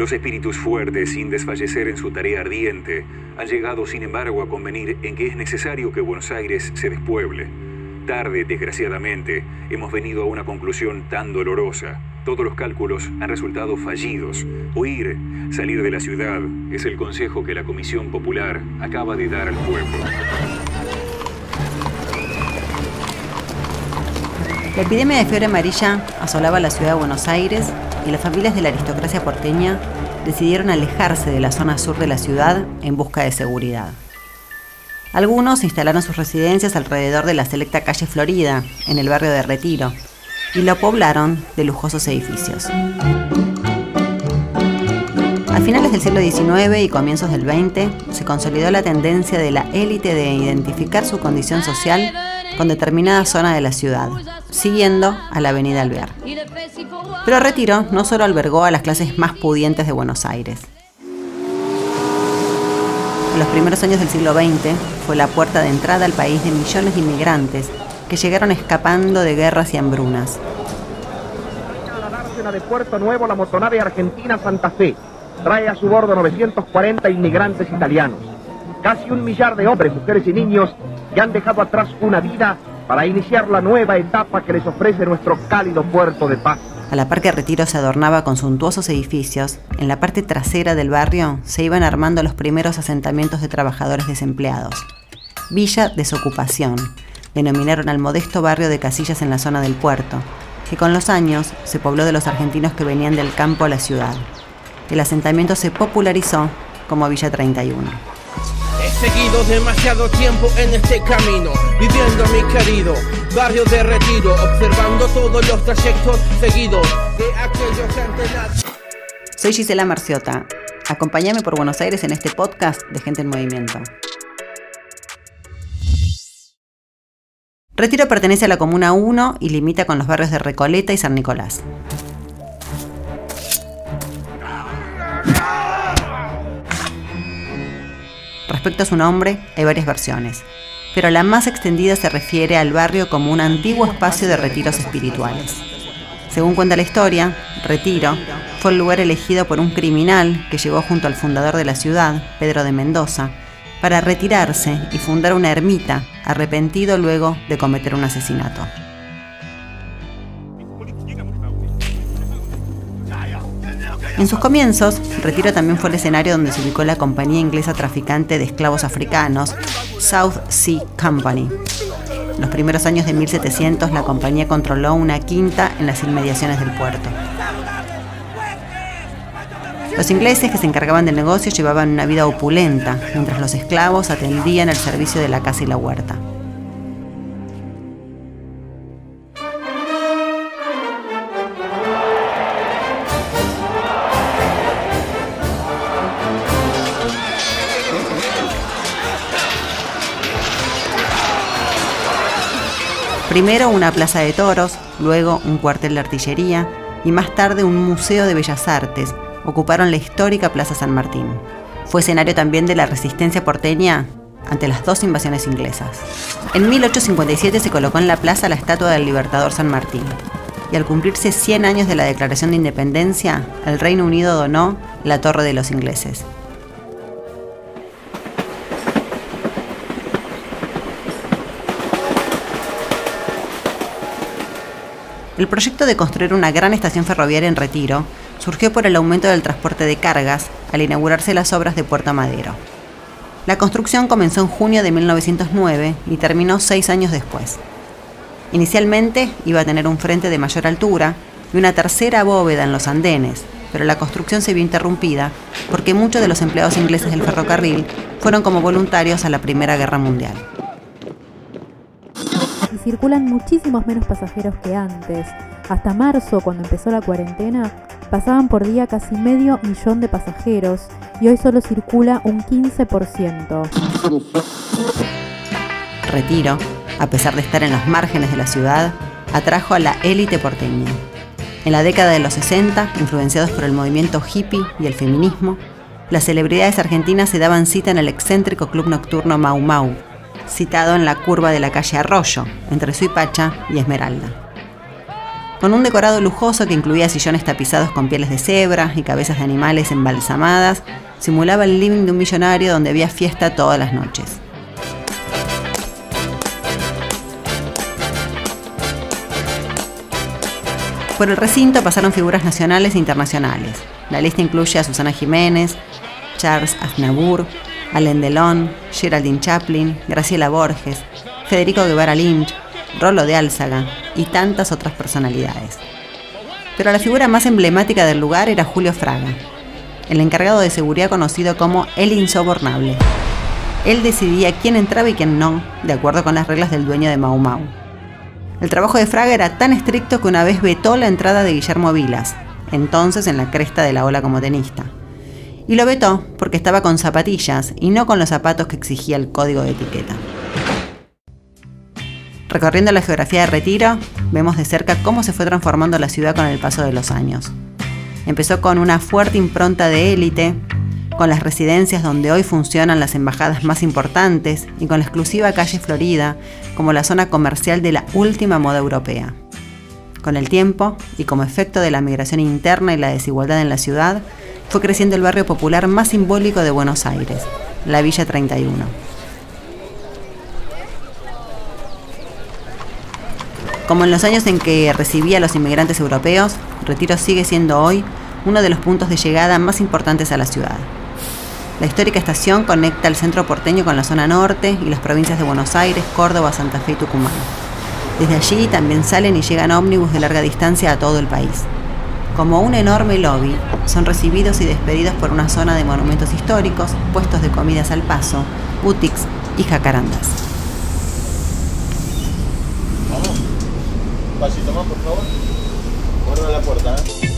Los espíritus fuertes, sin desfallecer en su tarea ardiente, han llegado, sin embargo, a convenir en que es necesario que Buenos Aires se despueble. Tarde, desgraciadamente, hemos venido a una conclusión tan dolorosa. Todos los cálculos han resultado fallidos. Huir, salir de la ciudad, es el consejo que la Comisión Popular acaba de dar al pueblo. La epidemia de fiebre amarilla asolaba la ciudad de Buenos Aires y las familias de la aristocracia porteña decidieron alejarse de la zona sur de la ciudad en busca de seguridad. Algunos instalaron sus residencias alrededor de la selecta calle Florida, en el barrio de Retiro, y lo poblaron de lujosos edificios. A finales del siglo XIX y comienzos del XX, se consolidó la tendencia de la élite de identificar su condición social con determinada zona de la ciudad, siguiendo a la avenida Alvear. Pero Retiro no solo albergó a las clases más pudientes de Buenos Aires. En los primeros años del siglo XX fue la puerta de entrada al país de millones de inmigrantes que llegaron escapando de guerras y hambrunas. La dársena de Puerto Nuevo, la motonave argentina Santa Fe trae a su bordo 940 inmigrantes italianos, casi un millar de hombres, mujeres y niños que han dejado atrás una vida para iniciar la nueva etapa que les ofrece nuestro cálido puerto de paz. A la par que Retiro se adornaba con suntuosos edificios, en la parte trasera del barrio se iban armando los primeros asentamientos de trabajadores desempleados. Villa Desocupación, denominaron al modesto barrio de Casillas en la zona del puerto, que con los años se pobló de los argentinos que venían del campo a la ciudad. El asentamiento se popularizó como Villa 31. He seguido demasiado tiempo en este camino, viviendo mi querido barrio de Retiro, observando todos los trayectos seguidos de aquellos centenarios. Soy Gisela Marciota. Acompáñame por Buenos Aires en este podcast de Gente en Movimiento. Retiro pertenece a la Comuna 1 y limita con los barrios de Recoleta y San Nicolás. Respecto a su nombre, hay varias versiones, pero la más extendida se refiere al barrio como un antiguo espacio de retiros espirituales. Según cuenta la historia, Retiro fue el lugar elegido por un criminal que llegó junto al fundador de la ciudad, Pedro de Mendoza, para retirarse y fundar una ermita, arrepentido luego de cometer un asesinato. En sus comienzos, Retiro también fue el escenario donde se ubicó la compañía inglesa traficante de esclavos africanos, South Sea Company. En los primeros años de 1700, la compañía controló una quinta en las inmediaciones del puerto. Los ingleses que se encargaban del negocio llevaban una vida opulenta, mientras los esclavos atendían al servicio de la casa y la huerta. Primero una plaza de toros, luego un cuartel de artillería y más tarde un museo de bellas artes ocuparon la histórica Plaza San Martín. Fue escenario también de la resistencia porteña ante las dos invasiones inglesas. En 1857 se colocó en la plaza la estatua del libertador San Martín y al cumplirse 100 años de la Declaración de Independencia, el Reino Unido donó la Torre de los Ingleses. El proyecto de construir una gran estación ferroviaria en Retiro surgió por el aumento del transporte de cargas al inaugurarse las obras de Puerto Madero. La construcción comenzó en junio de 1909 y terminó 6 años después. Inicialmente iba a tener un frente de mayor altura y una tercera bóveda en los andenes, pero la construcción se vio interrumpida porque muchos de los empleados ingleses del ferrocarril fueron como voluntarios a la Primera Guerra Mundial. Y circulan muchísimos menos pasajeros que antes. Hasta marzo, cuando empezó la cuarentena, pasaban por día casi medio millón de pasajeros y hoy solo circula un 15%. Retiro, a pesar de estar en los márgenes de la ciudad, atrajo a la élite porteña. En la década de los 60, influenciados por el movimiento hippie y el feminismo, las celebridades argentinas se daban cita en el excéntrico club nocturno Mau Mau, citado en la curva de la calle Arroyo, entre Suipacha y Esmeralda. con un decorado lujoso que incluía sillones tapizados con pieles de cebra y cabezas de animales embalsamadas, simulaba el living de un millonario donde había fiesta todas las noches. Por el recinto pasaron figuras nacionales e internacionales. La lista incluye a Susana Giménez, Charles Aznavour, Alain Delon, Geraldine Chaplin, Graciela Borges, Federico Guevara Lynch, Rolo de Alzaga y tantas otras personalidades. Pero la figura más emblemática del lugar era Julio Fraga, el encargado de seguridad conocido como El Insobornable. Él decidía quién entraba y quién no, de acuerdo con las reglas del dueño de Mau Mau. El trabajo de Fraga era tan estricto que una vez vetó la entrada de Guillermo Vilas, entonces en la cresta de la ola como tenista. Y lo vetó porque estaba con zapatillas y no con los zapatos que exigía el código de etiqueta. Recorriendo la geografía de Retiro, vemos de cerca cómo se fue transformando la ciudad con el paso de los años. Empezó con una fuerte impronta de élite, con las residencias donde hoy funcionan las embajadas más importantes y con la exclusiva calle Florida como la zona comercial de la última moda europea. Con el tiempo, y como efecto de la migración interna y la desigualdad en la ciudad, fue creciendo el barrio popular más simbólico de Buenos Aires, la Villa 31. Como en los años en que recibía a los inmigrantes europeos, Retiro sigue siendo hoy uno de los puntos de llegada más importantes a la ciudad. La histórica estación conecta el centro porteño con la zona norte y las provincias de Buenos Aires, Córdoba, Santa Fe y Tucumán. Desde allí también salen y llegan ómnibus de larga distancia a todo el país. Como un enorme lobby, son recibidos y despedidos por una zona de monumentos históricos, puestos de comidas al paso, boutiques y jacarandas. Vamos, pasito más, por favor. Guarda la puerta, ¿eh?